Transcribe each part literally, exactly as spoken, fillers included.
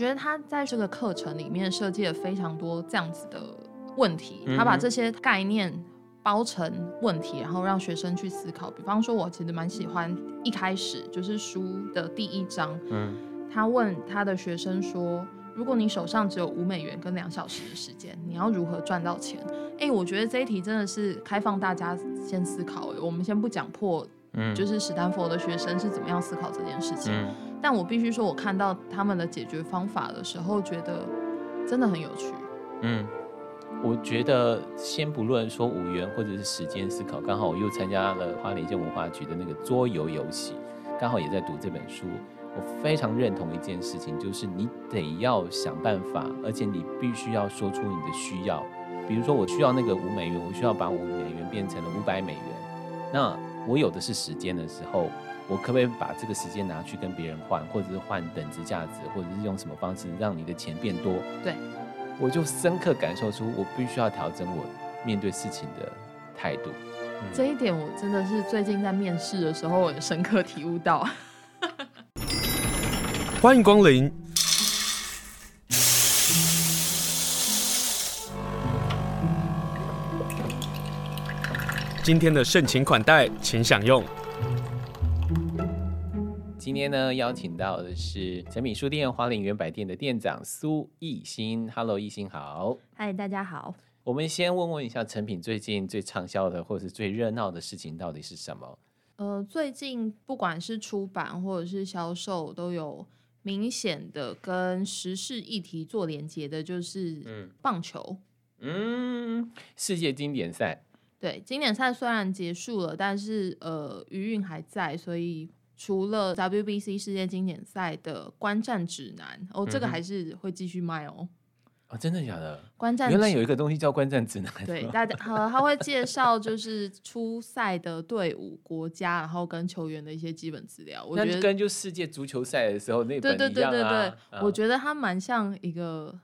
觉得他在这个课程里面设计了非常多这样子的问题，他把这些概念包成问题，然后让学生去思考。比方说我其实蛮喜欢一开始就是书的第一章、嗯、他问他的学生说，如果你手上只有五美元跟两小时的时间，你要如何赚到钱？哎，我觉得这一题真的是开放大家先思考、欸、我们先不讲破就是史丹佛的学生是怎么样思考这件事情、嗯、但我必须说我看到他们的解决方法的时候觉得真的很有趣。嗯，我觉得先不论说五元或者是时间思考，刚好我又参加了花莲县文化局的那个桌游游戏，刚好也在读这本书，我非常认同一件事情，就是你得要想办法，而且你必须要说出你的需要。比如说我需要那个五美元，我需要把五美元变成了五百美元，那我有的是时间的时候，我可不可以把这个时间拿去跟别人换，或者是换等值价值，或者是用什么方式让你的钱变多？对，我就深刻感受出我必须要调整我面对事情的态度、嗯、这一点我真的是最近在面试的时候我深刻体悟到。欢迎光临，今天的盛情款待请享用。今天呢邀请到的是诚品书店花莲原百店的店长苏奕欣。 Hello， 奕欣好。嗨，大家好。我们先问问一下诚品最近最畅销的或是最热闹的事情到底是什么？呃，最近不管是出版或者是销售都有明显的跟时事议题做连结的，就是棒球。 嗯， 嗯，世界经典赛。对，经典赛虽然结束了，但是呃余韵还在，所以除了 W B C 世界经典赛的观战指南，哦，这个还是会继续卖哦。哦，真的假的？观战原来有一个东西叫观战指南。对，大家呃他会介绍就是出赛的队伍、国家，然后跟球员的一些基本资料。我觉得那跟就世界足球赛的时候那本一样啊。对对对对对，嗯、我觉得它蛮像一个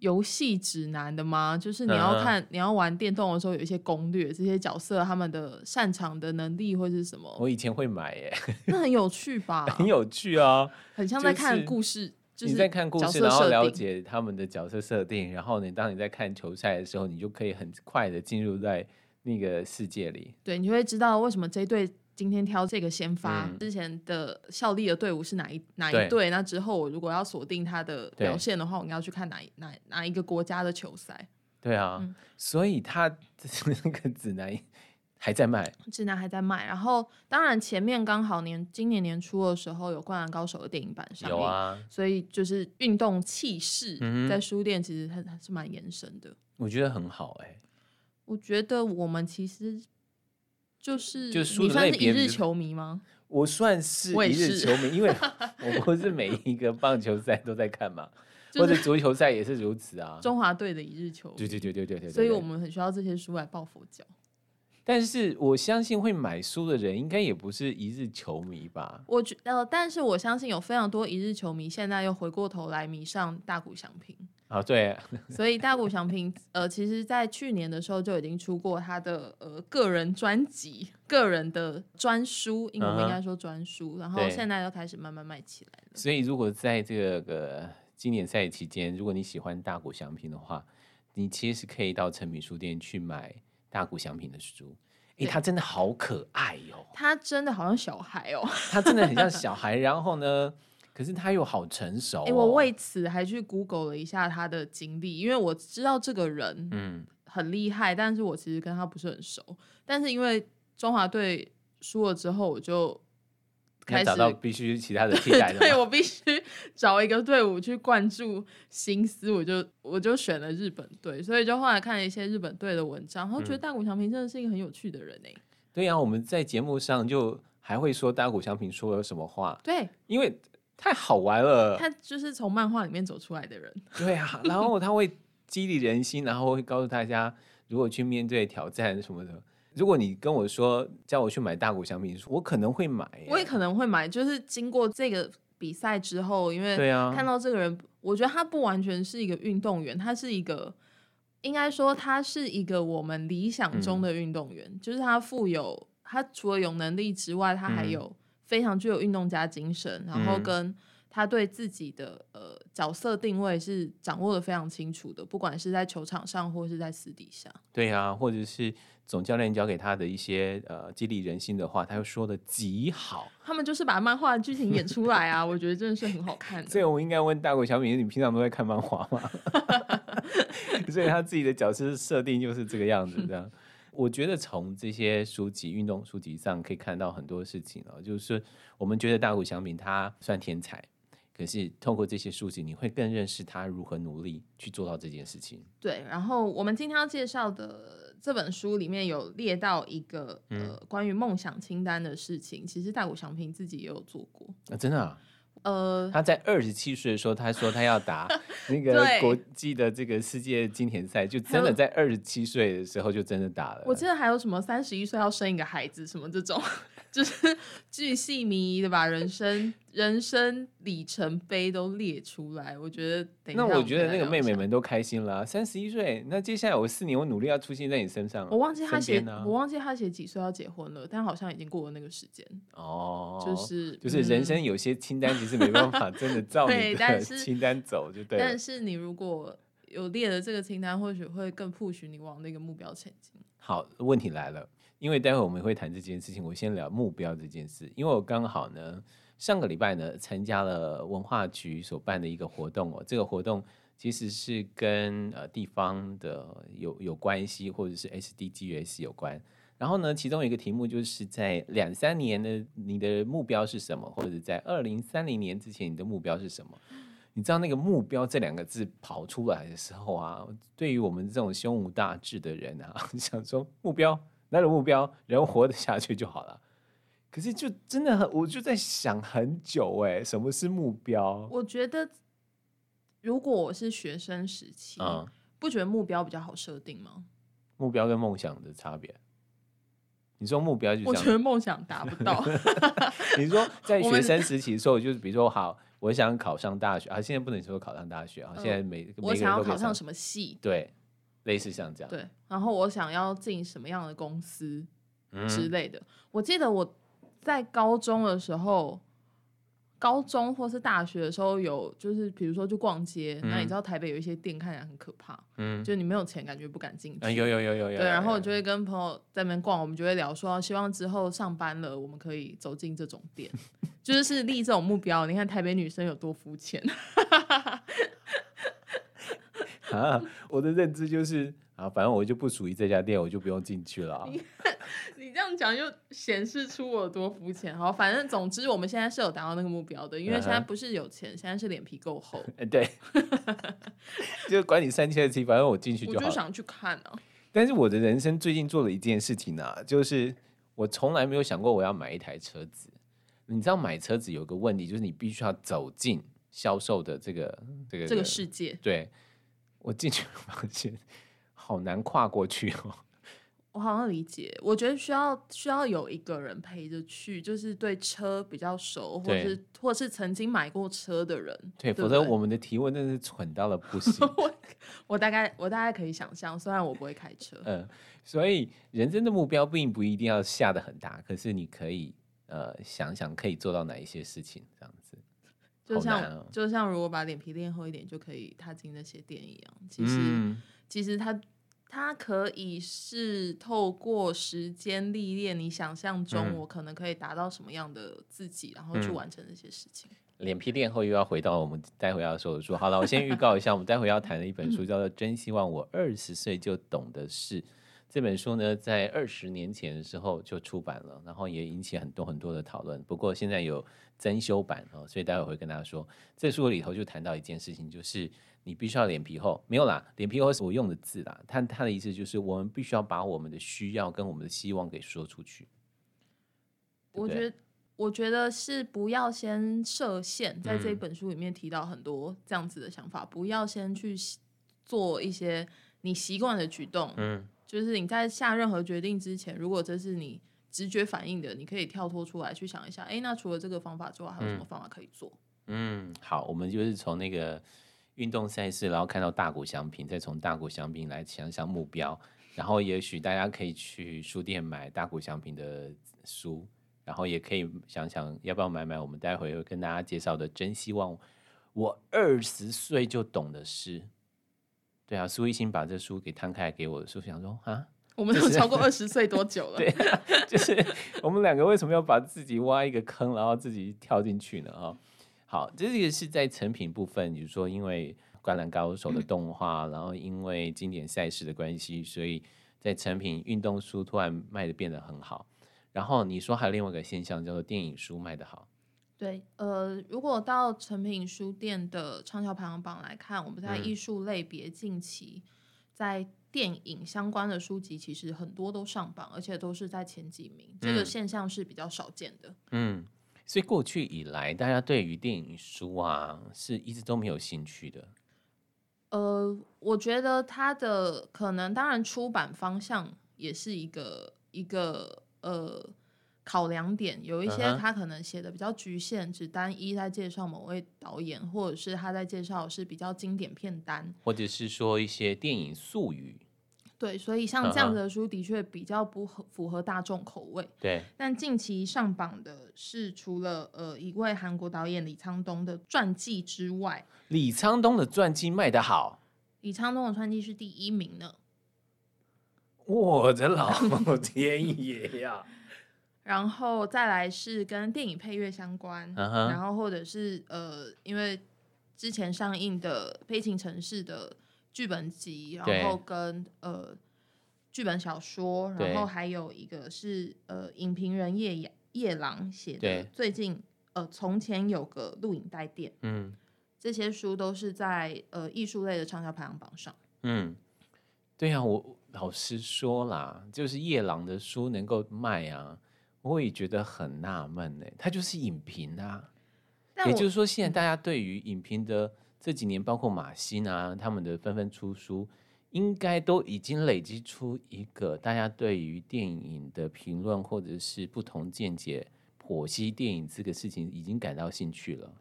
游戏指南的吗？就是你要看、嗯、你要玩电动的时候有一些攻略，这些角色他们的擅长的能力或是什么。我以前会买耶，那很有趣吧？很有趣啊，很像在看故事、就是、你在看故事然后了解他们的角色设定，然后你当你在看球赛的时候你就可以很快的进入在那个世界里。对，你就会知道为什么这一队今天挑这个先发、嗯、之前的效力的队伍是哪一哪一队，那之后我如果要锁定他的表现的话，我应该要去看哪 一, 哪, 哪一个国家的球赛。对啊、嗯、所以他那个指南还在卖，指南还在卖。然后当然前面刚好年今年年初的时候有《灌篮高手》的电影版上映、啊、所以就是运动气势、嗯、在书店其实还是蛮延伸的。我觉得很好耶、欸、我觉得我们其实就是你算是一日球迷吗？我算是一日球迷，因为我不是每一个棒球赛都在看嘛，就是、或者足球赛也是如此啊。中华队的一日球迷，对对对对 对, 对，所以我们很需要这些书来抱佛脚。但是我相信会买书的人应该也不是一日球迷吧？我觉得、呃，但是我相信有非常多一日球迷现在又回过头来迷上大谷翔平。啊、对，所以大谷翔平呃，其实在去年的时候就已经出过他的呃个人专辑、个人的专书，因为我们应该说专书、嗯、然后现在又开始慢慢卖起来了。所以如果在这个经典赛期间，如果你喜欢大谷翔平的话，你其实可以到诚品书店去买大谷翔平的书。欸，他真的好可爱哦，他真的好像小孩哦，他真的很像小孩。然后呢可是他又好成熟、哦欸、我为此还去 Google 了一下他的经历，因为我知道这个人很厉害、嗯、但是我其实跟他不是很熟。但是因为中华队输了之后，我就开始找到必须其他的替代的。 对, 对，我必须找一个队伍去灌注心思，我就我就选了日本队，所以就后来看了一些日本队的文章，然后觉得大谷翔平真的是一个很有趣的人、欸、对啊，我们在节目上就还会说大谷翔平说了什么话。对，因为太好玩了，他就是从漫画里面走出来的人。对啊，然后他会激励人心，然后会告诉大家如果去面对挑战什么的。如果你跟我说叫我去买大谷翔平，我可能会买，我也可能会买。就是经过这个比赛之后，因为看到这个人、啊、我觉得他不完全是一个运动员，他是一个，应该说他是一个我们理想中的运动员、嗯、就是他富有，他除了有能力之外，他还有、嗯非常具有运动家精神，然后跟他对自己的呃角色定位是掌握得非常清楚的，不管是在球场上或是在私底下。对啊，或者是总教练教给他的一些呃激励人心的话，他又说的极好。他们就是把漫画的剧情演出来啊，我觉得真的是很好看的。所以我应该问大鬼小米，你平常都在看漫画吗？所以他自己的角色设定就是这个样子这样。我觉得从这些书籍运动书籍上可以看到很多事情、哦、就是我们觉得大谷翔平他算天才，可是透过这些书籍你会更认识他如何努力去做到这件事情。对，然后我们今天要介绍的这本书里面有列到一个、嗯呃、关于梦想清单的事情，其实大谷翔平自己也有做过、啊、真的啊呃，他在二十七岁的时候，他说他要打那个国际的这个世界经典赛，就真的在二十七岁的时候就真的打了。我记得还有什么三十一岁要生一个孩子什么这种，就是巨细靡遗的把人生人生里程碑都列出来。我觉得等一下我，那我觉得那个妹妹们都开心了、啊。三十一岁，那接下来我四年我努力要出现在你身上。我忘记他写，啊、我忘记他写几岁要结婚了，但好像已经过了那个时间。哦，就是就是人生有些清单其实。没办法真的照你的清单走就对了。对，但是，但是你如果有列了这个清单，或许会更 push 你往那个目标前进。好，问题来了，因为待会我们会谈这件事情，我先聊目标这件事。因为我刚好呢上个礼拜呢参加了文化局所办的一个活动、哦、这个活动其实是跟、呃、地方的 有, 有关系，或者是 S D Gs 有关。然后呢，其中一个题目就是在两三年的你的目标是什么，或者在二零三零年之前你的目标是什么？你知道那个目标这两个字跑出来的时候啊，对于我们这种胸无大志的人啊，想说目标，哪有目标，人活得下去就好了。可是就真的很，我就在想很久哎、欸，什么是目标？我觉得如果我是学生时期，嗯、不觉得目标比较好设定吗？目标跟梦想的差别。你说目标就，我觉得梦想达不到。你说在学生时期的时候，就是比如说，好，我想考上大学啊，现在不能说考上大学啊，嗯、现在每每个人都可以上。我想要考上什么系？对，类似像这样。对，然后我想要进什么样的公司之类的。嗯、我记得我在高中的时候，高中或是大学的时候有，就是比如说去逛街，那、嗯、你知道台北有一些店看起来很可怕，嗯，就你没有钱感觉不敢进去、嗯、有有有有有。对，然后我就会跟朋友在那边逛，我们就会聊说希望之后上班了我们可以走进这种店。就是立这种目标，你看台北女生有多肤浅。啊，我的认知就是啊，反正我就不属于这家店，我就不用进去了、啊。你看，你这样讲就显示出我多肤浅。好，反正总之我们现在是有达到那个目标的，因为现在不是有钱，嗯、现在是脸皮够厚。欸、对，就管你三七二十一，反正我进去就好了。我就想去看啊。但是我的人生最近做了一件事情啊，就是我从来没有想过我要买一台车子。你知道买车子有个问题，就是你必须要走进销售的这个这个这个世界。对，我进去发现。好难跨过去哦，我好像理解。我觉得需要需要有一个人陪着去，就是对车比较熟，或是或是曾经买过车的人。对，对对，否则我们的提问真的是蠢到了不行。我, 我大概我大概可以想象，虽然我不会开车。嗯，所以人生的目标并不一定要下得很大，可是你可以呃想想可以做到哪一些事情，这样子。就像、哦、就像如果把脸皮练厚一点，就可以踏进那些店一样。其实、嗯、其实他。它可以是透过时间历练，你想象中我可能可以达到什么样的自己、嗯、然后去完成这些事情。脸皮练厚又要回到我们待会要说的书。好了，我先预告一下，我们待会要谈的一本书叫做《真希望我二十岁就懂的事》。这本书呢在二十年前的时候就出版了，然后也引起很多很多的讨论，不过现在有增修版、哦、所以待会会跟大家说。这书里头就谈到一件事情，就是你必须要脸皮厚，没有啦，脸皮厚是我用的字啦，他他的意思就是我们必须要把我们的需要跟我们的希望给说出去。我觉得我觉得是不要先设限，在这本书里面提到很多这样子的想法、嗯、不要先去做一些你习惯的举动，嗯，就是你在下任何决定之前，如果这是你直觉反应的，你可以跳脱出来去想一下，哎，那除了这个方法之外还有什么方法可以做。 嗯, 嗯，好，我们就是从那个运动赛事，然后看到大谷翔平，再从大谷翔平来想想目标，然后也许大家可以去书店买大谷翔平的书，然后也可以想想要不要买买我们待会会跟大家介绍的《真希望我二十岁就懂的诗》。对啊，苏一新把这书给摊开来给我的时候，想说啊，我们都超过二十岁多久了？对、啊，就是我们两个为什么要把自己挖一个坑，然后自己跳进去呢？哦、好，这个是在成品部分，比如说因为《灌篮高手》的动画、嗯，然后因为经典赛事的关系，所以在成品运动书突然卖的变得很好。然后你说还有另外一个现象叫做电影书卖的好。对，呃，如果到成品书店的畅销排行榜来看，我们在艺术类别近期、嗯、在电影相关的书籍其实很多都上榜，而且都是在前几名、嗯、这个现象是比较少见的。嗯，所以过去以来大家对于电影书啊是一直都没有兴趣的。呃，我觉得它的可能当然出版方向也是一个一个呃考量点，有一些他可能写的比较局限、uh-huh. 只单一在介绍某位导演，或者是他在介绍是比较经典片单，或者是说一些电影术语。对，所以像这样的书的确比较不符合大众口味。对、uh-huh. 但近期上榜的是除了、呃、一位韩国导演李沧东的传记之外，李沧东的传记卖得好，李沧东的传记是第一名呢。我的老天爷呀、啊！然后再来是跟电影配乐相关、uh-huh. 然后或者是呃，因为之前上映的《悲情城市》的剧本集，然后跟呃剧本小说，然后还有一个是呃影评人夜夜郎写的最近呃从前有个录影带店，嗯，这些书都是在呃艺术类的畅销排行榜上。嗯，对啊，我老实说啦，就是夜郎的书能够卖啊，我也觉得很纳闷耶，它就是影评啊。也就是说现在大家对于影评的这几年，包括马欣啊他们的纷纷出书，应该都已经累积出一个大家对于电影的评论，或者是不同见解剖析电影这个事情已经感到兴趣了。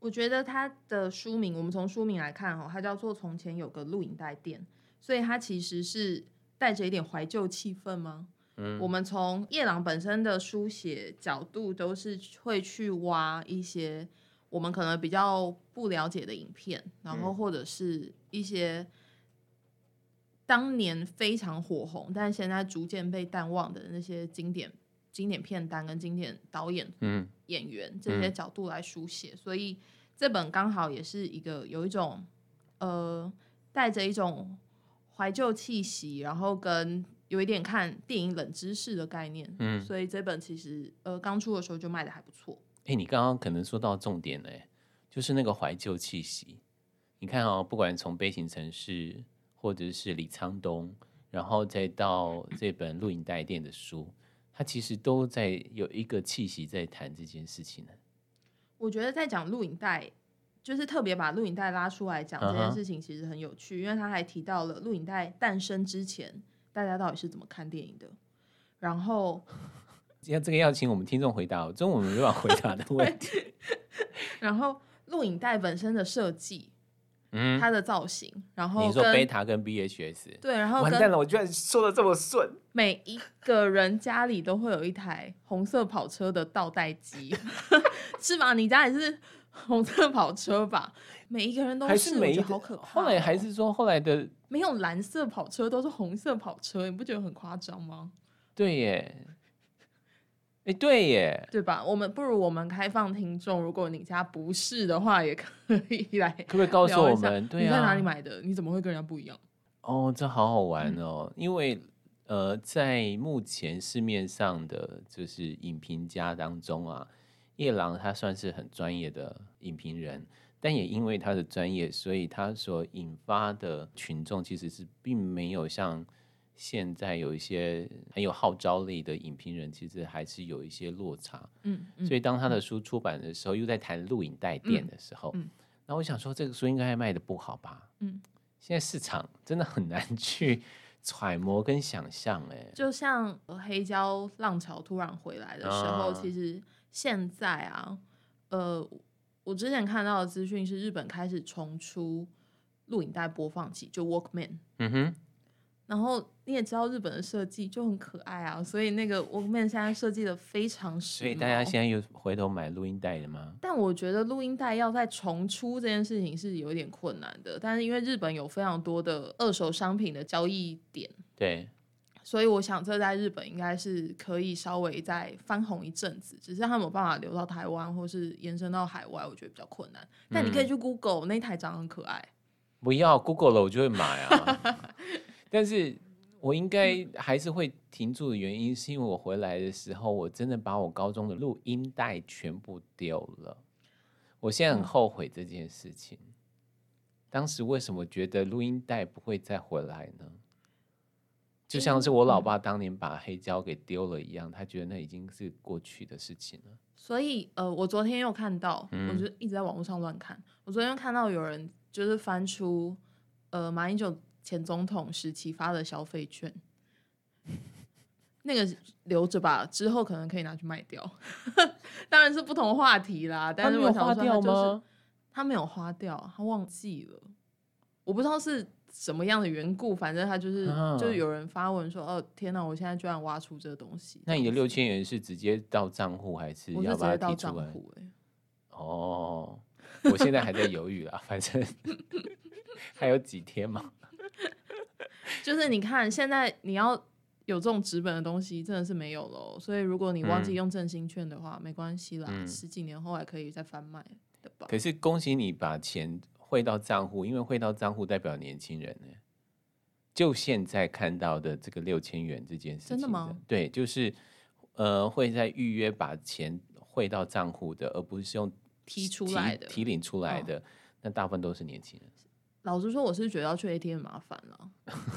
我觉得它的书名，我们从书名来看、哦、它叫做从前有个录影带店，所以它其实是带着一点怀旧气氛吗？嗯、我们从夜郎本身的书写角度都是会去挖一些我们可能比较不了解的影片，然后或者是一些当年非常火红但现在逐渐被淡忘的那些经典经典片单跟经典导演、嗯、演员这些角度来书写、嗯、所以这本刚好也是一个有一种呃带着一种怀旧气息，然后跟有一点看电影冷知识的概念、嗯、所以这本其实呃刚出的时候就卖的还不错。欸，你刚刚可能说到重点了，就是那个怀旧气息。你看哦，不管从《悲情城市》或者是李沧东，然后再到这本录影带店的书，它其实都在有一个气息在谈这件事情呢。我觉得在讲录影带，就是特别把录影带拉出来讲这件事情其实很有趣、uh-huh. 因为他还提到了录影带诞生之前大家到底是怎么看电影的，然后这个要请我们听众回答，这是我们没办法回答的问题然后录影带本身的设计、嗯、它的造型，然后跟你说贝塔跟 V H S， 对，然后跟完蛋了，我居然说得这么顺，每一个人家里都会有一台红色跑车的倒带机是吗？你家也是红色跑车吧？每一个人都 是, 还是每一我觉得好可怕、哦、后来还是说后来的没有蓝色跑车，都是红色跑车，你不觉得很夸张吗？对耶，哎，对耶，对吧？我们不如我们开放听众，如果你家不是的话，也可以来，可不可以告诉我们？对啊，你在哪里买的？你怎么会跟人家不一样？哦，这好好玩哦！嗯、因为呃，在目前市面上的就是影评家当中啊，夜郎他算是很专业的影评人。但也因为他的专业，所以他所引发的群众其实是并没有像现在有一些很有号召力的影评人，其实还是有一些落差。嗯嗯、所以当他的书出版的时候，又在谈录影带店的时候，那、嗯嗯、我想说这个书应该卖的不好吧？嗯，现在市场真的很难去揣摩跟想象、欸。就像黑胶浪潮突然回来的时候，啊、其实现在啊，呃。我之前看到的资讯是日本开始重出录影带播放器，就 Walkman、嗯哼、然后你也知道日本的设计就很可爱啊，所以那个 Walkman 现在设计的非常时髦。所以大家现在有回头买录音带的吗？但我觉得录音带要再重出这件事情是有点困难的，但是因为日本有非常多的二手商品的交易点，对，所以我想这在日本应该是可以稍微再翻红一阵子，只是他没有办法留到台湾或是延伸到海外，我觉得比较困难。但你可以去 Google、嗯、那台长很可爱。不要 Google 了我就会买啊但是我应该还是会停住的原因是因为我回来的时候我真的把我高中的录音带全部丢了，我现在很后悔这件事情、嗯、当时为什么觉得录音带不会再回来呢？就像是我老爸当年把黑胶给丢了一样，他觉得那已经是过去的事情了。所以呃，我昨天又看到、嗯、我就一直在网络上乱看，我昨天又看到有人就是翻出呃马英九前总统时期发的消费券，那个留着吧，之后可能可以拿去卖掉当然是不同话题啦，但是我想说他就是他没有花掉吗？他没有花掉，他忘记了，我不知道是什么样的缘故，反正他就是、啊、就有人发文说哦天哪，我现在居然挖出这个东西。那你的六千元是直接到账户还是要把它提出来？我是直接到账户、欸、哦我现在还在犹豫啦反正还有几天嘛就是你看现在你要有这种纸本的东西真的是没有了，所以如果你忘记用振兴券的话、嗯、没关系啦、嗯、十几年后还可以再翻卖的吧。可是恭喜你把钱汇到账户，因为汇到账户代表年轻人呢。就现在看到的这个六千元这件事情，真的吗？对，就是呃会在预约把钱汇到账户的，而不是用提出来的提领出来的、哦、那大部分都是年轻人。老实说我是觉得要去 A T M 麻烦了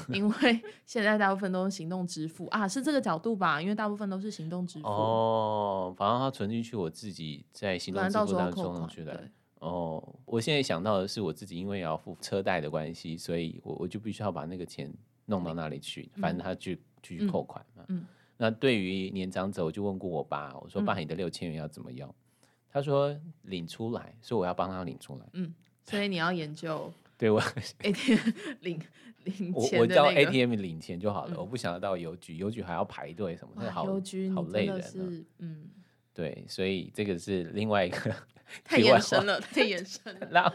因为现在大部分都是行动支付啊，是这个角度吧，因为大部分都是行动支付哦，反正它存进去我自己在行动支付当中弄出来哦。我现在想到的是我自己因为要付车贷的关系，所以 我, 我就必须要把那个钱弄到那里去、嗯、反正他去继续扣款嘛、嗯嗯、那对于年长者我就问过我爸，我说爸你的六千元要怎么用、嗯、他说领出来，所以我要帮他领出来。嗯，所以你要研究对我 A T M 领, 领钱的、那个、我, 我叫 A T M 领钱就好了、嗯、我不想要到邮局，邮局还要排队什么的，好好累人、啊、嗯，对，所以这个是另外一个太延伸了太延伸了拉,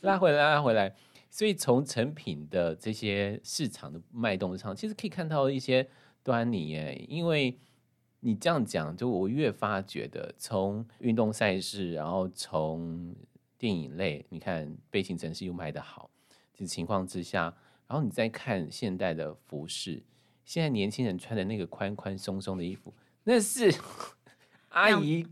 拉回来拉回来所以从成品的这些市场的脉动上其实可以看到一些端倪耶。因为你这样讲就我越发觉得从运动赛事，然后从电影类，你看悲情城市又卖得好这情况之下，然后你再看现代的服饰，现在年轻人穿的那个宽宽松松的衣服，那是阿姨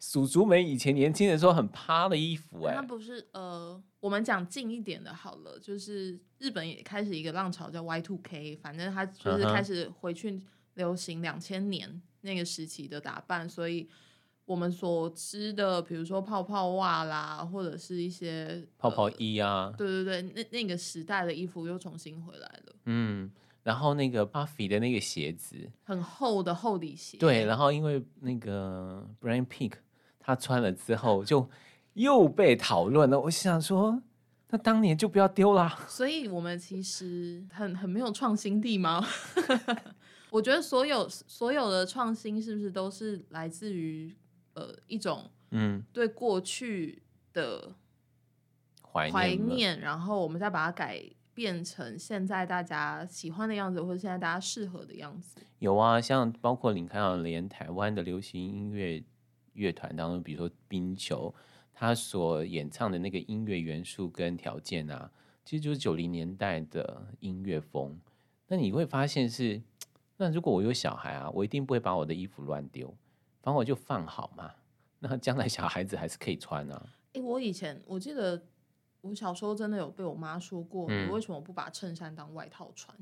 叔叔们以前年轻人说很趴的衣服、欸、他不是呃，我们讲近一点的好了，就是日本也开始一个浪潮叫 Y 二 K， 反正他就是开始回去流行两千年那个时期的打扮，所以我们所知的比如说泡泡袜啦或者是一些泡泡衣啊、呃、对对对 那, 那个时代的衣服又重新回来了。嗯，然后那个 Buffy 的那个鞋子很厚的厚底鞋，对，然后因为那个 Brand Pink 他穿了之后就又被讨论了，我想说那当年就不要丢啦。所以我们其实 很, 很没有创新力吗我觉得所有所有的创新是不是都是来自于、呃、一种对过去的怀 念,、嗯、怀念然后我们再把它改变成现在大家喜欢的样子，或者现在大家适合的样子。有啊，像包括你看到连台湾的流行音乐乐团当中，比如说冰球，他所演唱的那个音乐元素跟条件啊，其实就是九零年代的音乐风。那你会发现是，那如果我有小孩啊，我一定不会把我的衣服乱丢，反正我就放好嘛。那将来小孩子还是可以穿啊。欸，我以前我记得。我小时候真的有被我妈说过、嗯、你为什么不把衬衫当外套穿，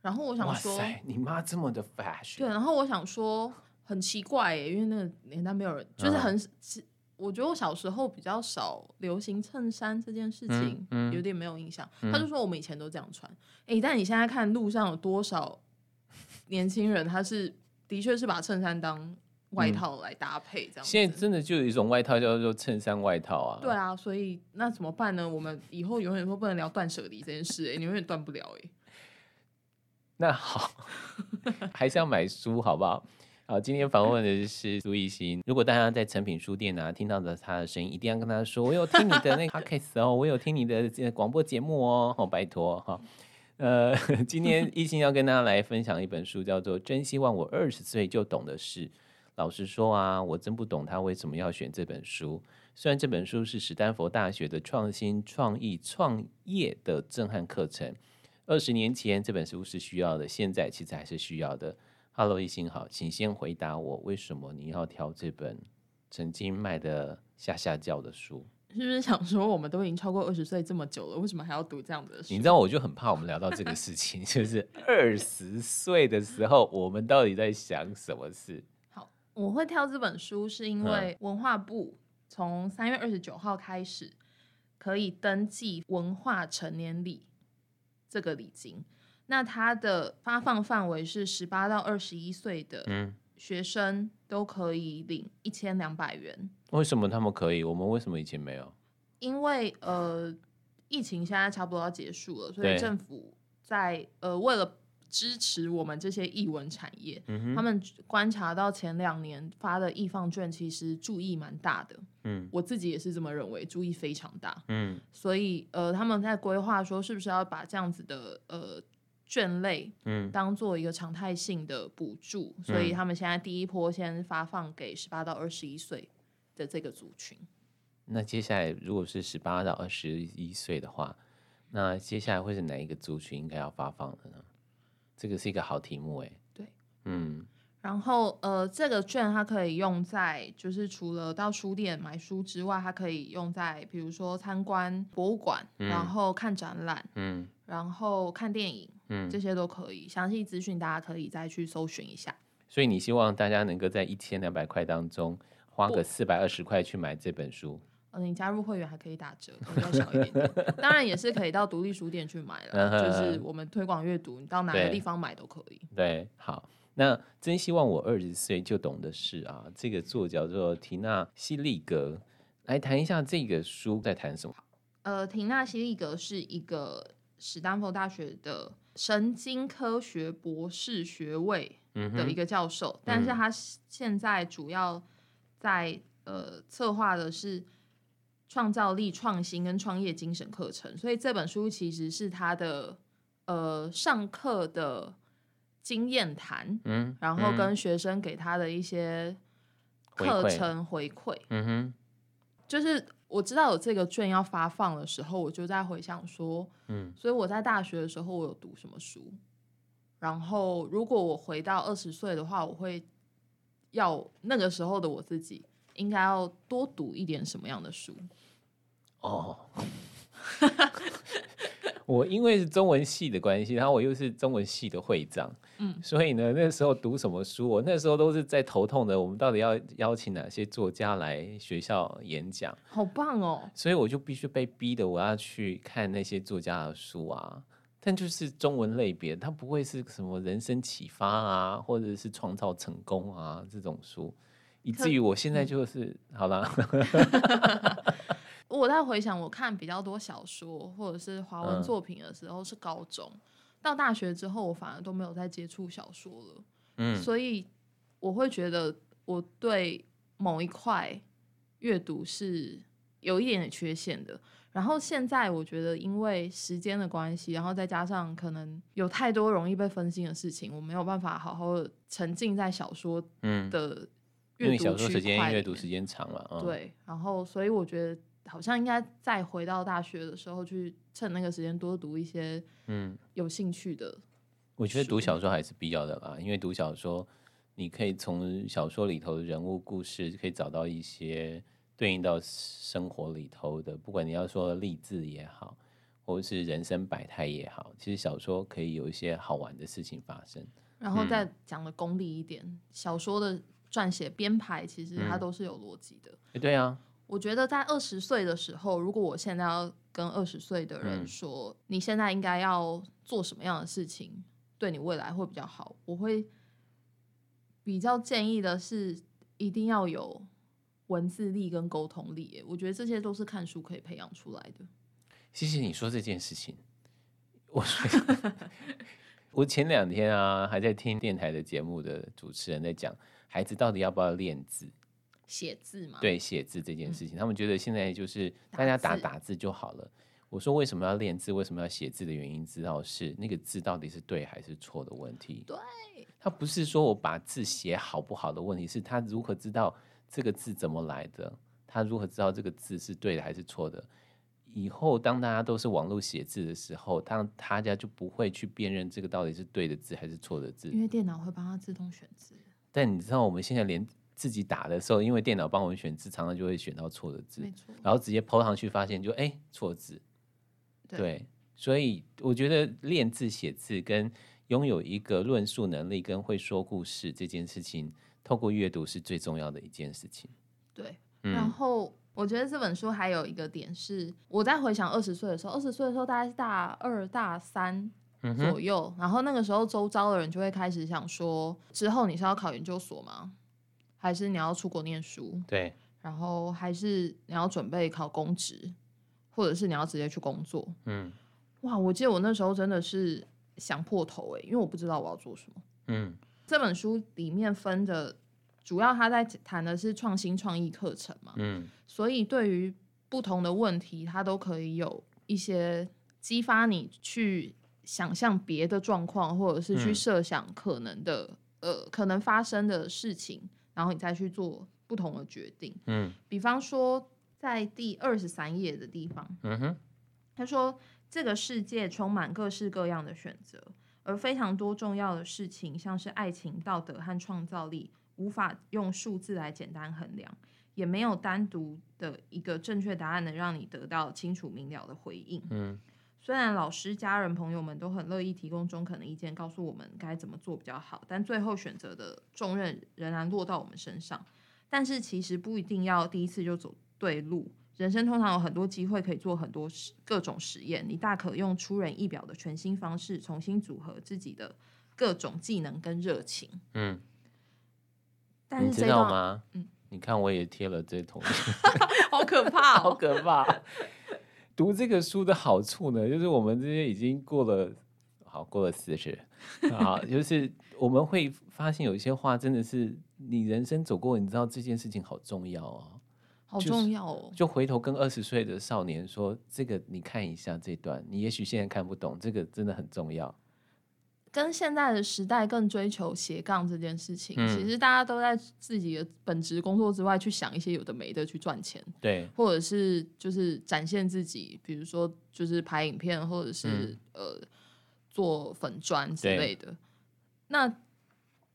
然后我想说哇塞你妈这么的 fashion。 对，然后我想说很奇怪耶，因为那个年代没有人就是很、嗯、我觉得我小时候比较少流行衬衫这件事情、嗯嗯、有点没有印象、嗯、他就说我们以前都这样穿、欸、但你现在看路上有多少年轻人他是的确是把衬衫当外套来搭配这样子、嗯、现在真的就有一种外套叫做衬衫外套啊。对啊，所以那怎么办呢？我们以后永远说不能聊断舍离这件事、欸、你永远断不了、欸、那好，还是要买书好不好？好，今天访问的是苏奕欣。如果大家在诚品书店啊听到的他的声音，一定要跟他说，我有听你的那个 podcast 哦，我有听你的广播节目哦，好、哦、拜托哈、哦。呃，今天奕欣要跟大家来分享一本书，叫做《真希望我二十岁就懂的事》。老实说啊，我真不懂他为什么要选这本书。虽然这本书是史丹佛大学的创新、创意、创业的震撼课程，二十年前这本书是需要的，现在其实还是需要的。Hello， 奕欣好，请先回答我，为什么你要挑这本曾经卖的下下叫的书？是不是想说我们都已经超过二十岁这么久了，为什么还要读这样子的书？你知道我就很怕我们聊到这个事情，就是二十岁的时候，我们到底在想什么事？好，我会挑这本书是因为文化部从三月二十九号开始可以登记文化成年礼这个礼金。那它的发放范围是十八到二十一岁的学生都可以领一千两百元。为什么他们可以？我们为什么以前没有？因为呃，疫情现在差不多要结束了，所以政府在呃为了支持我们这些艺文产业、嗯，他们观察到前两年发的艺放券其实注意蛮大的。嗯，我自己也是这么认为，注意非常大。嗯，所以呃，他们在规划说是不是要把这样子的呃。券类当做一个常态性的补助、嗯、所以他们现在第一波先发放给十八到二十一岁的这个族群。那接下来如果是十八到二十一岁的话，那接下来会是哪一个族群应该要发放的呢？这个是一个好题目耶。对，嗯，然后呃，这个券它可以用在就是除了到书店买书之外，它可以用在比如说参观博物馆、嗯、然后看展览、嗯、然后看电影，嗯，这些都可以，详细资讯大家可以再去搜寻一下。所以你希望大家能够在一千两百块当中花个四百二十块去买这本书？呃、你加入会员还可以打折，比较少一点。当然也是可以到独立书店去买了，就是我们推广阅读，你到哪个地方买都可以。对，好，那真希望我二十岁就懂的事啊，这个作者叫做缇娜希利格，来谈一下这个书在谈什么。呃，缇娜希利格是一个史丹佛大学的神经科学博士学位的一个教授、嗯、但是他现在主要在、呃、策划的是创造力、创新跟创业精神课程，所以这本书其实是他的、呃、上课的经验谈、嗯、然后跟学生给他的一些课程回馈。嗯哼，就是我知道有这个券要发放的时候，我就在回想说、嗯、所以我在大学的时候我有读什么书，然后如果我回到二十岁的话，我会要那个时候的我自己应该要多读一点什么样的书。哦，我因为是中文系的关系，然后我又是中文系的会长、嗯、所以呢那时候读什么书，我那时候都是在头痛的，我们到底要邀请哪些作家来学校演讲。好棒哦，所以我就必须被逼的我要去看那些作家的书啊，但就是中文类别，它不会是什么人生启发啊或者是创造成功啊这种书，以至于我现在就是、嗯、好啦我在回想我看比较多小说或者是华文作品的时候是高中、嗯、到大学之后我反而都没有再接触小说了、嗯、所以我会觉得我对某一块阅读是有一点点缺陷的。然后现在我觉得因为时间的关系，然后再加上可能有太多容易被分心的事情，我没有办法好好沉浸在小说的阅读区块里面、嗯、因为小说时间阅读时间长了、嗯、对，然后所以我觉得好像应该再回到大学的时候去趁那个时间多读一些有兴趣的、嗯、我觉得读小说还是必要的啦，因为读小说你可以从小说里头的人物故事可以找到一些对应到生活里头的，不管你要说励志也好或者是人生百态也好，其实小说可以有一些好玩的事情发生。然后再讲的功利一点、嗯、小说的撰写编排其实它都是有逻辑的、嗯欸、对啊，我觉得在二十岁的时候，如果我现在要跟二十岁的人说、嗯、你现在应该要做什么样的事情对你未来会比较好，我会比较建议的是一定要有文字力跟沟通力耶，我觉得这些都是看书可以培养出来的。谢谢你说这件事情， 我, 我我前两天啊还在听电台的节目的主持人在讲孩子到底要不要练字写字嘛？对，写字这件事情、嗯、他们觉得现在就是大家打打字就好了。我说为什么要练字为什么要写字的原因知道是那个字到底是对还是错的问题。对，他不是说我把字写好不好的问题，是他如何知道这个字怎么来的，他如何知道这个字是对的还是错的。以后当大家都是网络写字的时候，当大家就不会去辨认这个到底是对的字还是错的字，因为电脑会帮他自动选字。但你知道我们现在连自己打的时候，因为电脑帮我们选字，常常就会选到错的字，没错，然后直接po上去发现就哎错字。 对, 对，所以我觉得练字写字跟拥有一个论述能力跟会说故事这件事情，透过阅读是最重要的一件事情。对、嗯、然后我觉得这本书还有一个点是，我在回想二十岁的时候，二十岁的时候大概是大二大三左右、嗯、然后那个时候周遭的人就会开始想说，之后你是要考研究所吗？还是你要出国念书？对，然后还是你要准备考公职，或者是你要直接去工作。嗯，哇，我记得我那时候真的是想破头耶，因为我不知道我要做什么。嗯，这本书里面分的主要他在谈的是创新创意课程嘛，嗯，所以对于不同的问题他都可以有一些激发你去想象别的状况，或者是去设想可能的、嗯、呃，可能发生的事情，然后你再去做不同的决定。嗯，比方说在第二十三页的地方，嗯哼，他说这个世界充满各式各样的选择，而非常多重要的事情，像是爱情、道德和创造力，无法用数字来简单衡量，也没有单独的一个正确答案能让你得到清楚明了的回应。嗯，虽然老师、家人、朋友们都很乐意提供中肯的意见，告诉我们该怎么做比较好，但最后选择的重任仍然落到我们身上。但是其实不一定要第一次就走对路，人生通常有很多机会可以做很多各种实验，你大可用出人意表的全新方式重新组合自己的各种技能跟热情。嗯，但是你知道吗、嗯、你看我也贴了这同好可怕、哦、好可怕。读这个书的好处呢，就是我们这些已经过了好过了四十好，就是我们会发现有一些话真的是你人生走过，你知道这件事情好重要哦，好重要哦、就是、就回头跟二十岁的少年说，这个你看一下这段，你也许现在看不懂，这个真的很重要。跟现在的时代更追求斜杠这件事情、嗯、其实大家都在自己的本职工作之外去想一些有的没的去赚钱，对，或者是就是展现自己，比如说就是拍影片，或者是、嗯、呃做粉专之类的。那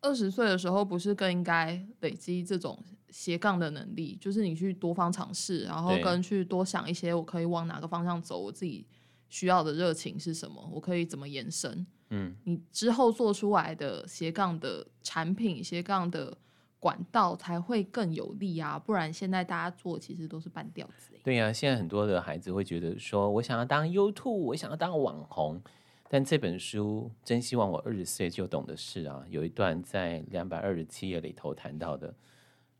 二十岁的时候不是更应该累积这种斜杠的能力，就是你去多方尝试，然后跟去多想一些我可以往哪个方向走，我自己需要的热情是什么，我可以怎么延伸。嗯，你之后做出来的斜杠的产品、斜杠的管道才会更有利啊，不然现在大家做其实都是半吊子。对啊，现在很多的孩子会觉得说我想要当 YouTube， 我想要当网红，但这本书真希望我二十岁就懂的事啊，有一段在两百二十七页里头谈到的，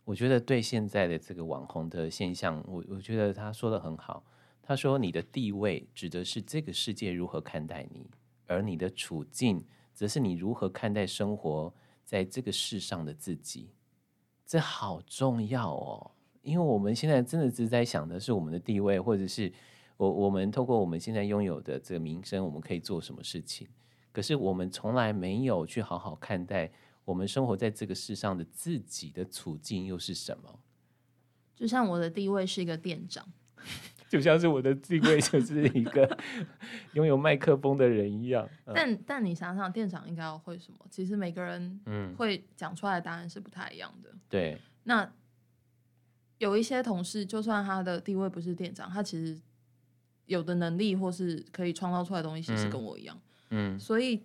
我觉得对现在的这个网红的现象， 我, 我觉得他说的很好。他说你的地位指的是这个世界如何看待你，而你的处境则是你如何看待生活在这个世上的自己。这好重要哦，因为我们现在真的只在想的是我们的地位，或者是 我, 我们透过我们现在拥有的这个名声我们可以做什么事情，可是我们从来没有去好好看待我们生活在这个世上的自己的处境又是什么。就像我的地位是一个店长就像是我的地位就是一个拥有麦克风的人一样、嗯、但, 但你想想店长应该要会什么，其实每个人会讲出来的答案是不太一样的、嗯、对。那有一些同事就算他的地位不是店长，他其实有的能力或是可以创造出来的东西其实跟我一样、嗯嗯、所以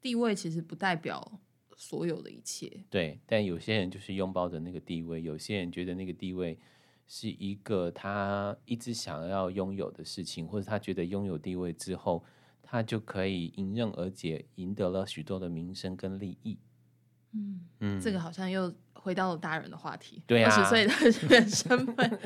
地位其实不代表所有的一切。对，但有些人就是拥抱着那个地位，有些人觉得那个地位是一个他一直想要拥有的事情，或者他觉得拥有地位之后他就可以迎刃而解，赢得了许多的名声跟利益、嗯，这个好像又回到了大人的话题。对啊，二十岁的人身份，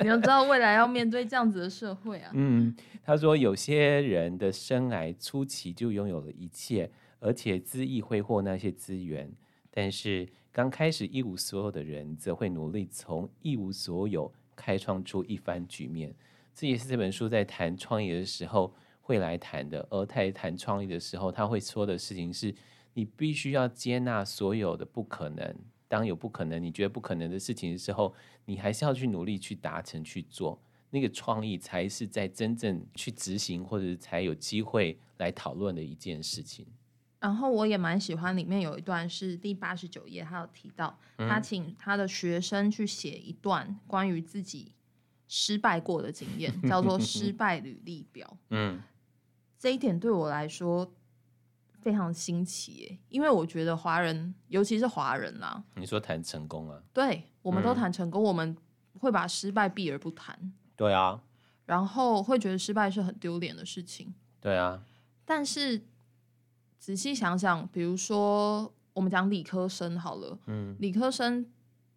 你要知道未来要面对这样子的社会啊。嗯，他说有些人的生涯初期就拥有了一切，而且恣意挥霍那些资源，但是刚开始一无所有的人，则会努力从一无所有开创出一番局面。这也是这本书在谈创业的时候会来谈的。而在谈创业的时候，他会说的事情是，你必须要接纳所有的不可能。当有不可能，你觉得不可能的事情的时候，你还是要去努力去达成去做，那个创意才是在真正去执行或者才有机会来讨论的一件事情。然后我也蛮喜欢里面有一段是第八十九页，他有提到他请他的学生去写一段关于自己失败过的经验，叫做失败履历表。嗯，这一点对我来说非常新奇耶，因为我觉得华人，尤其是华人啦，你说谈成功啊，对，我们都谈成功，嗯，我们会把失败避而不谈。对啊，然后会觉得失败是很丢脸的事情。对啊，但是仔细想想，比如说我们讲理科生好了，嗯，理科生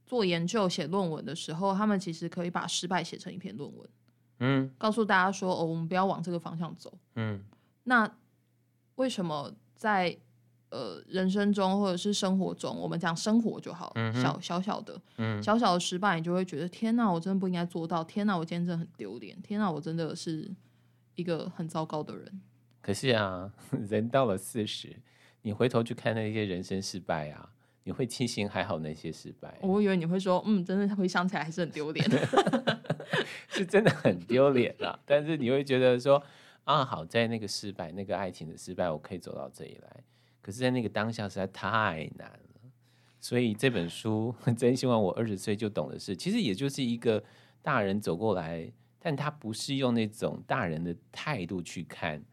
做研究写论文的时候，他们其实可以把失败写成一篇论文，嗯，告诉大家说，哦，我们不要往这个方向走。嗯，那为什么在呃人生中或者是生活中，我们讲生活就好，嗯，小小小的，嗯，小小的失败，你就会觉得天哪，我真的不应该做到，天哪，我今天真的很丢脸，天哪，我真的是一个很糟糕的人。可是啊，人到了四十，你回头去看那些人生失败啊，你会庆幸还好那些失败。我以为你会说，嗯，真的回想起来还是很丢脸。是真的很丢脸啦，但是你会觉得说，啊，好在那个失败，那个爱情的失败，我可以走到这里来。可是在那个当下实在太难了，所以这本书真希望我二十岁就懂的是，其实也就是一个大人走过来，但他不是用那种大人的态度去看，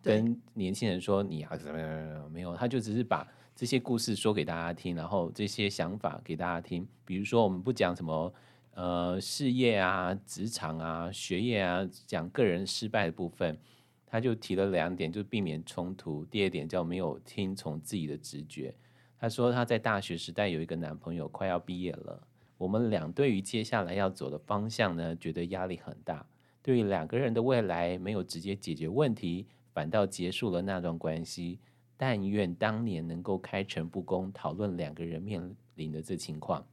跟年轻人说你啊怎么样，没有，他就只是把这些故事说给大家听，然后这些想法给大家听。比如说我们不讲什么呃事业啊、职场啊、学业啊，讲个人失败的部分，他就提了两点，就避免冲突。第二点叫没有听从自己的直觉。他说他在大学时代有一个男朋友，快要毕业了，我们俩对于接下来要走的方向呢，觉得压力很大，对于两个人的未来没有直接解决问题，反倒结束了那段关系。但愿当年能够开诚布公讨论两个人面临的这情况，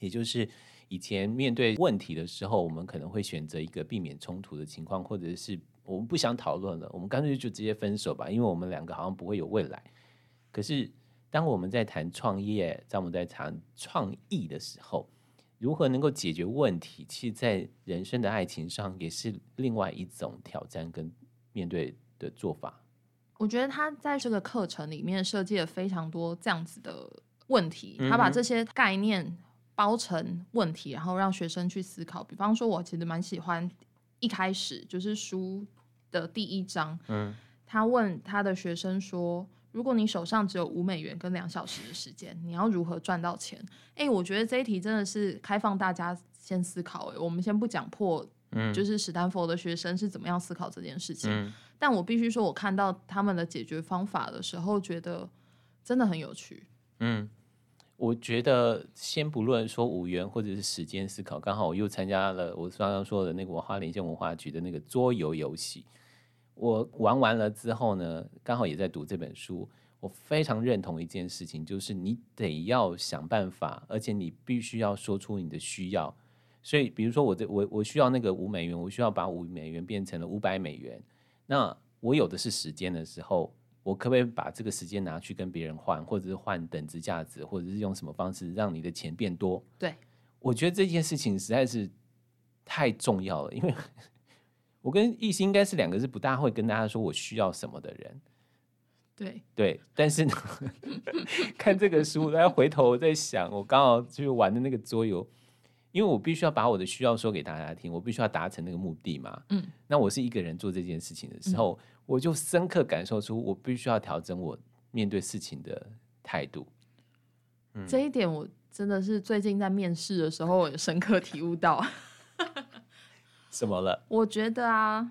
也就是以前面对问题的时候，我们可能会选择一个避免冲突的情况，或者是我们不想讨论了，我们干脆就直接分手吧，因为我们两个好像不会有未来。可是当我们在谈创业，当我们在谈创意的时候，如何能够解决问题，其实在人生的爱情上也是另外一种挑战跟面对的做法。我觉得他在这个课程里面设计了非常多这样子的问题，嗯嗯，他把这些概念包成问题，然后让学生去思考。比方说我其实蛮喜欢一开始就是书的第一章，嗯，他问他的学生说，如果你手上只有五美元跟两小时的时间，你要如何赚到钱？哎，我觉得这一题真的是开放大家先思考，欸，我们先不讲破就是史丹佛的学生是怎么样思考这件事情，嗯，但我必须说我看到他们的解决方法的时候，觉得真的很有趣。嗯，我觉得先不论说五元或者是时间思考，刚好我又参加了我刚刚说的那个花莲县文化局的那个桌游游戏，我玩完了之后呢，刚好也在读这本书，我非常认同一件事情，就是你得要想办法，而且你必须要说出你的需要。所以比如说 我, 我, 我需要那个五美元，我需要把五美元变成了五百美元，那我有的是时间的时候，我可不可以把这个时间拿去跟别人换，或者是换等值价值，或者是用什么方式让你的钱变多。对，我觉得这件事情实在是太重要了，因为我跟艺兴应该是两个是不大会跟大家说我需要什么的人。对对，但是呢看这个书，然后回头我在想，我刚好去玩的那个桌游，因为我必须要把我的需要说给大家听，我必须要达成那个目的嘛。嗯，那我是一个人做这件事情的时候，嗯，我就深刻感受出我必须要调整我面对事情的态度，嗯，这一点我真的是最近在面试的时候我有深刻体悟到。怎么了？我觉得啊，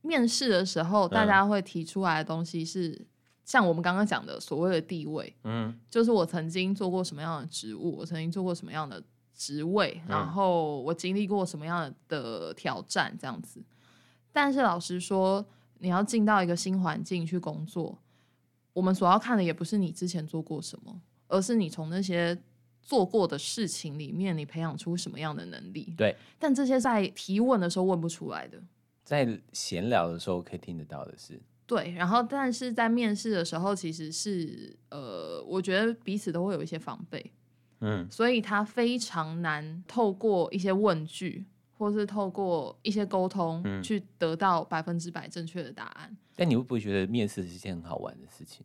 面试的时候大家会提出来的东西是，嗯，像我们刚刚讲的所谓的地位，嗯，就是我曾经做过什么样的职务，我曾经做过什么样的职位，然后我经历过什么样的挑战这样子。但是老实说，你要进到一个新环境去工作，我们所要看的也不是你之前做过什么，而是你从那些做过的事情里面你培养出什么样的能力。对，但这些在提问的时候问不出来的，在闲聊的时候可以听得到的是，对，然后但是在面试的时候其实是呃，我觉得彼此都会有一些防备，嗯，所以它非常难透过一些问句或是透过一些沟通去得到百分之百正确的答案。嗯，但你会不会觉得面试是一件很好玩的事情？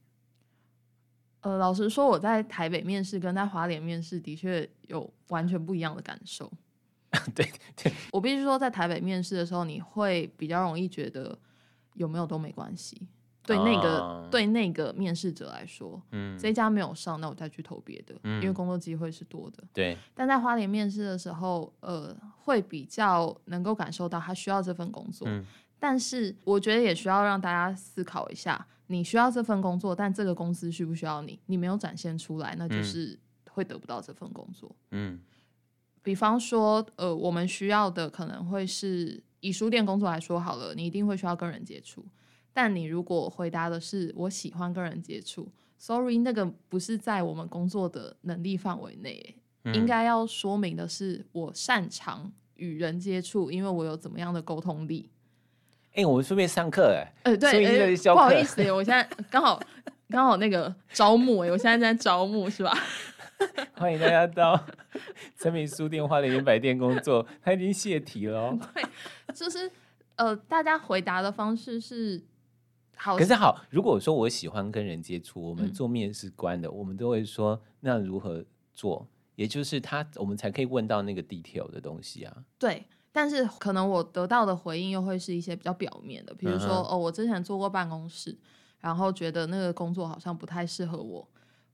呃，老实说，我在台北面试跟在花莲面试的确有完全不一样的感受。对对，我必须说，在台北面试的时候，你会比较容易觉得有没有都没关系。对那个、哦、对那个面试者来说，嗯，这一家没有上，那我再去投别的，嗯，因为工作机会是多的。对，但在花莲面试的时候，呃，会比较能够感受到他需要这份工作。嗯，但是我觉得也需要让大家思考一下，你需要这份工作，但这个公司需不需要你？你没有展现出来，那就是会得不到这份工作。嗯，比方说，呃，我们需要的可能会是，以书店工作来说好了，你一定会需要跟人接触。但你如果回答的是我喜欢跟人接触 ，sorry， 那个不是在我们工作的能力范围内。嗯，应该要说明的是我擅长与人接触，因为我有怎么样的沟通力。哎、欸，我们顺便上课哎、欸，呃对，欸、不好意思、欸，我现在刚好刚好那个招募哎、欸，我现在在招募是吧？欢迎大家到诚品书店花莲原百店工作，他已经泄题了、哦。对，就是呃，大家回答的方式是好，可是好，如果我说我喜欢跟人接触，我们做面试官的、嗯，我们都会说那如何做，也就是他我们才可以问到那个 detail 的东西啊。对。但是可能我得到的回应又会是一些比较表面的，比如说、嗯、哦，我之前做过办公室，然后觉得那个工作好像不太适合我。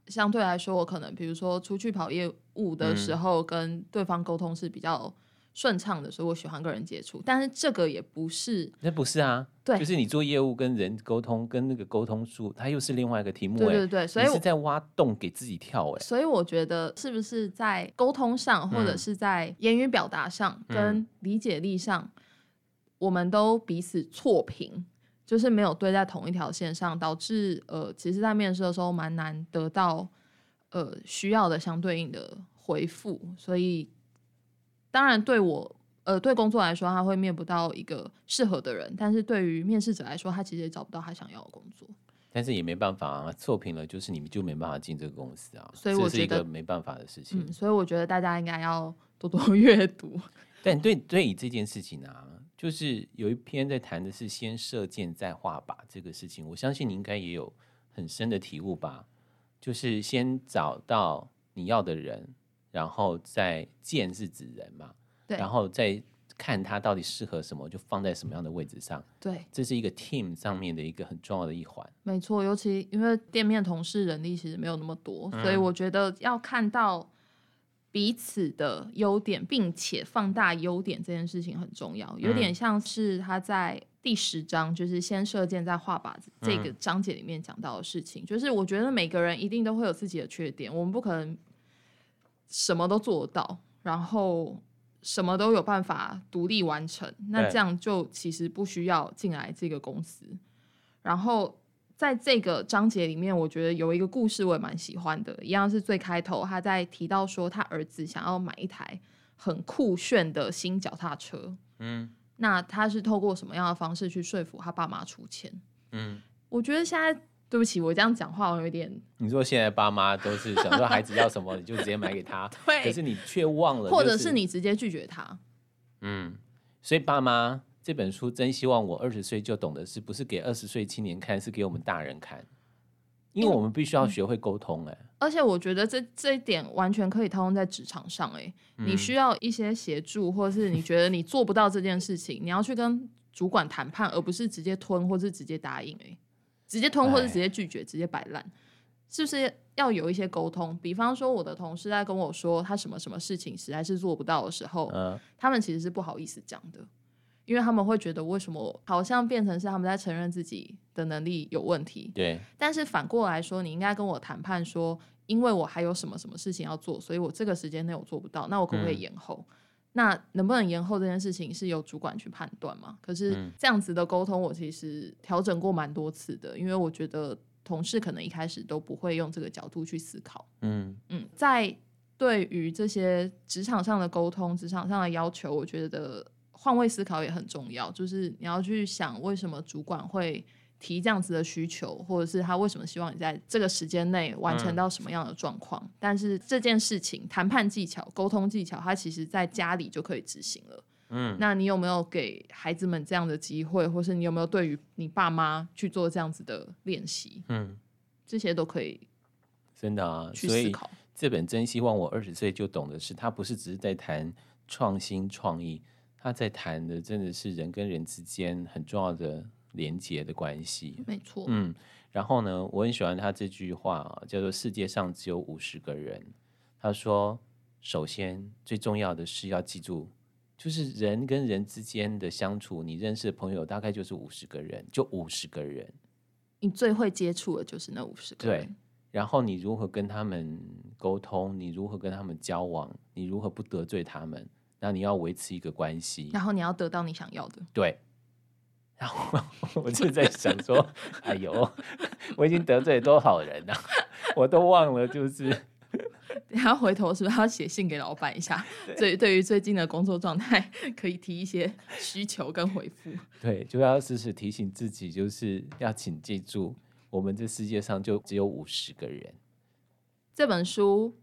相对来说，我可能比如说出去跑业务的时候，嗯、跟对方沟通是比较顺畅的，所以我喜欢跟人接触。但是这个也不是，那不是啊，对，就是你做业务跟人沟通，跟那个沟通术，它又是另外一个题目、欸。对对对，所以你是在挖洞给自己跳哎、欸。所以我觉得是不是在沟通上，或者是在言语表达上、嗯、跟理解力上，我们都彼此错评，就是没有对在同一条线上，导致呃，其实在面试的时候蛮难得到呃需要的相对应的回复，所以。当然对我呃对工作来说他会面不到一个适合的人，但是对于面试者来说他其实也找不到他想要的工作，但是也没办法啊，错评了就是你们就没办法进这个公司啊，所以我觉得这是一个没办法的事情、嗯、所以我觉得大家应该要多多阅读。但对对于这件事情啊，就是有一篇在谈的是先射箭再画靶这个事情，我相信你应该也有很深的体悟吧，就是先找到你要的人，然后再箭是指人嘛，对，然后再看他到底适合什么就放在什么样的位置上，对，这是一个 team 上面的一个很重要的一环，没错，尤其因为店面同事人力其实没有那么多、嗯、所以我觉得要看到彼此的优点并且放大优点这件事情很重要，有点像是他在第十章就是先射箭再画靶这个章节里面讲到的事情、嗯、就是我觉得每个人一定都会有自己的缺点，我们不可能什么都做到，然后什么都有办法独立完成，那这样就其实不需要进来这个公司。然后在这个章节里面我觉得有一个故事我也蛮喜欢的，一样是最开头他在提到说他儿子想要买一台很酷炫的新脚踏车，嗯，那他是透过什么样的方式去说服他爸妈出钱，嗯，我觉得现在对不起，我这样讲话我有点。你说现在爸妈都是想说孩子要什么你就直接买给他，对，可是你却忘了、就是，或者是你直接拒绝他。嗯，所以爸妈这本书真希望我二十岁就懂的是，不是给二十岁青年看，是给我们大人看，因为我们必须要学会沟通、欸嗯、而且我觉得 这, 这一点完全可以套用在职场上、欸嗯、你需要一些协助，或是你觉得你做不到这件事情，你要去跟主管谈判，而不是直接吞或是直接答应、欸直接吞或是直接拒绝直接摆烂，是不是要有一些沟通？比方说我的同事在跟我说他什么什么事情实在是做不到的时候、呃、他们其实是不好意思讲的，因为他们会觉得为什么好像变成是他们在承认自己的能力有问题。对，但是反过来说你应该跟我谈判说，因为我还有什么什么事情要做，所以我这个时间内我做不到，那我可不可以延后、嗯、那能不能延后这件事情是由主管去判断嘛。可是这样子的沟通我其实调整过蛮多次的，因为我觉得同事可能一开始都不会用这个角度去思考。嗯嗯，在对于这些职场上的沟通、职场上的要求，我觉得换位思考也很重要，就是你要去想为什么主管会提这样子的需求，或者是他为什么希望你在这个时间内完成到什么样的状况、嗯、但是这件事情谈判技巧、沟通技巧它其实在家里就可以执行了。嗯，那你有没有给孩子们这样的机会，或是你有没有对于你爸妈去做这样子的练习？嗯，这些都可以真的啊去思考。这本真希望我二十岁就懂的是，他不是只是在谈创新创意，他在谈的真的是人跟人之间很重要的连结的关系。没错。嗯，然后呢我很喜欢他这句话、啊、叫做世界上只有五十个人。他说首先最重要的是要记住，就是人跟人之间的相处，你认识的朋友大概就是五十个人，就五十个人，你最会接触的就是那五十个人。对，然后你如何跟他们沟通，你如何跟他们交往，你如何不得罪他们，那你要维持一个关系，然后你要得到你想要的。对，然后我就在想说哎呦我已经得罪多少人了、啊、我都忘了，就是他回头是不是要写信给老板一下，对，对于最近的工作状态可以提一些需求跟回复。对，就要时时提醒自己，就是要请记住我们这世界上就只有五十个人。这本书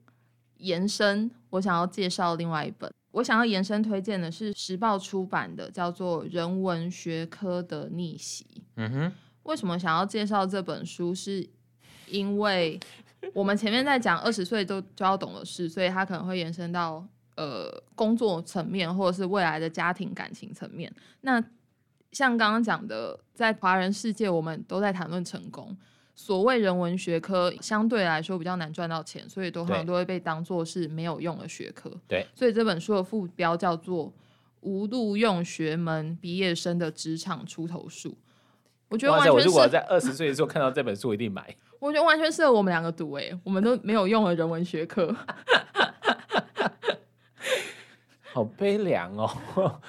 延伸我想要介绍另外一本，我想要延伸推荐的是时报出版的叫做《人文学科的逆袭》。嗯哼，为什么想要介绍这本书，是因为我们前面在讲二十岁都就要懂的事，所以它可能会延伸到呃工作层面，或者是未来的家庭感情层面。那像刚刚讲的，在华人世界我们都在谈论成功，所谓人文学科相对来说比较难赚到钱，所以都很多会被当作是没有用的学科。对，所以这本书的副标叫做无路用学门毕业生的职场出头术。我觉得完全是，我如果在二十岁的时候看到这本书一定买。我觉得完全适合我们两个读耶、欸、我们都没有用的人文学科好悲凉哦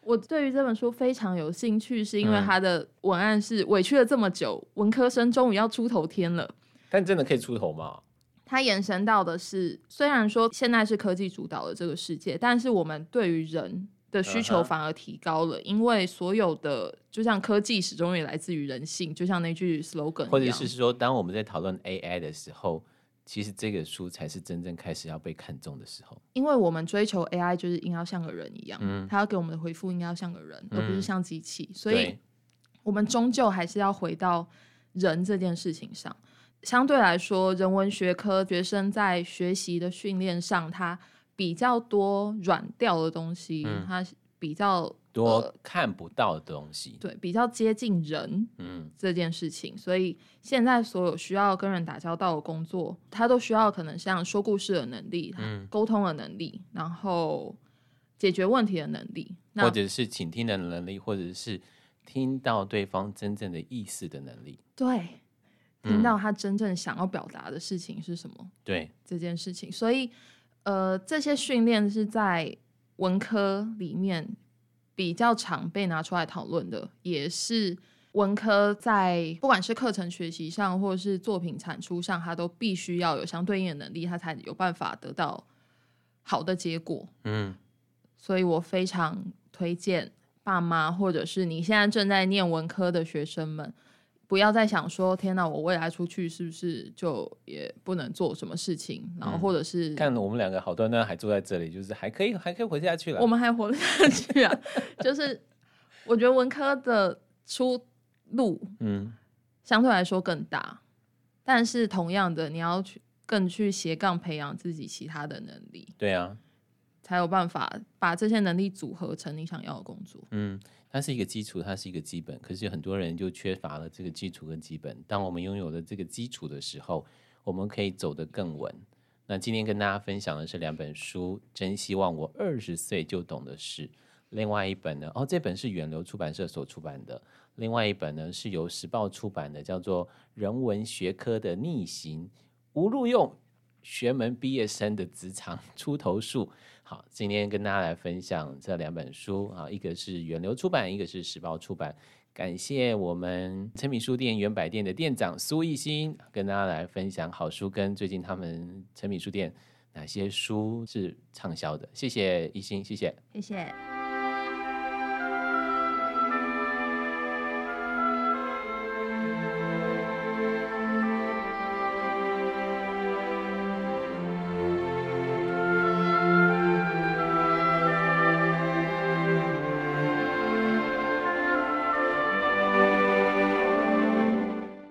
我对于这本书非常有兴趣，是因为它的文案是委屈了这么久，文科生终于要出头天了。但真的可以出头吗？它延伸到的是，虽然说现在是科技主导的这个世界，但是我们对于人的需求反而提高了、uh-huh. 因为所有的就像科技始终也来自于人性，就像那句 slogan 一样，或者是说当我们在讨论 A I 的时候，其实这个书才是真正开始要被看重的时候，因为我们追求 A I 就是应该要像个人一样、嗯、它要给我们的回复应该要像个人、嗯、而不是像机器，所以我们终究还是要回到人这件事情上。相对来说人文学科学生在学习的训练上，它比较多软调的东西、嗯、它比较多看不到的东西、呃、对，比较接近人、嗯、这件事情。所以现在所有需要跟人打交道的工作，它都需要可能像说故事的能力、嗯、沟通的能力，然后解决问题的能力，那或者是倾听的能力，或者是听到对方真正的意思的能力。对，听到他真正想要表达的事情是什么、嗯、对这件事情。所以呃，这些训练是在文科里面比较常被拿出来讨论的，也是文科在不管是课程学习上或是作品产出上，它都必须要有相对应的能力，它才有办法得到好的结果。嗯，所以我非常推荐爸妈，或者是你现在正在念文科的学生们，不要再想说天哪我未来出去是不是就也不能做什么事情，然后或者是、嗯、看我们两个好端端还坐在这里，就是还可以还可以活下去了，我们还活下去啊就是我觉得文科的出路嗯相对来说更大，但是同样的你要去更去斜杠培养自己其他的能力。对啊，才有办法把这些能力组合成你想要的工作。嗯，它是一个基础，它是一个基本，可是很多人就缺乏了这个基础跟基本。当我们拥有了这个基础的时候，我们可以走得更稳。那今天跟大家分享的是两本书，真希望我二十岁就懂的事。另外一本呢，哦，这本是远流出版社所出版的，另外一本呢是由时报出版的，叫做《人文学科的逆行：无录用学门毕业生的职场出头术》。好，今天跟大家来分享这两本书啊，一个是远流出版，一个是时报出版。感谢我们诚品书店原百店的店长苏奕欣，跟大家来分享好书跟最近他们诚品书店哪些书是畅销的。谢谢奕欣，谢谢，谢谢。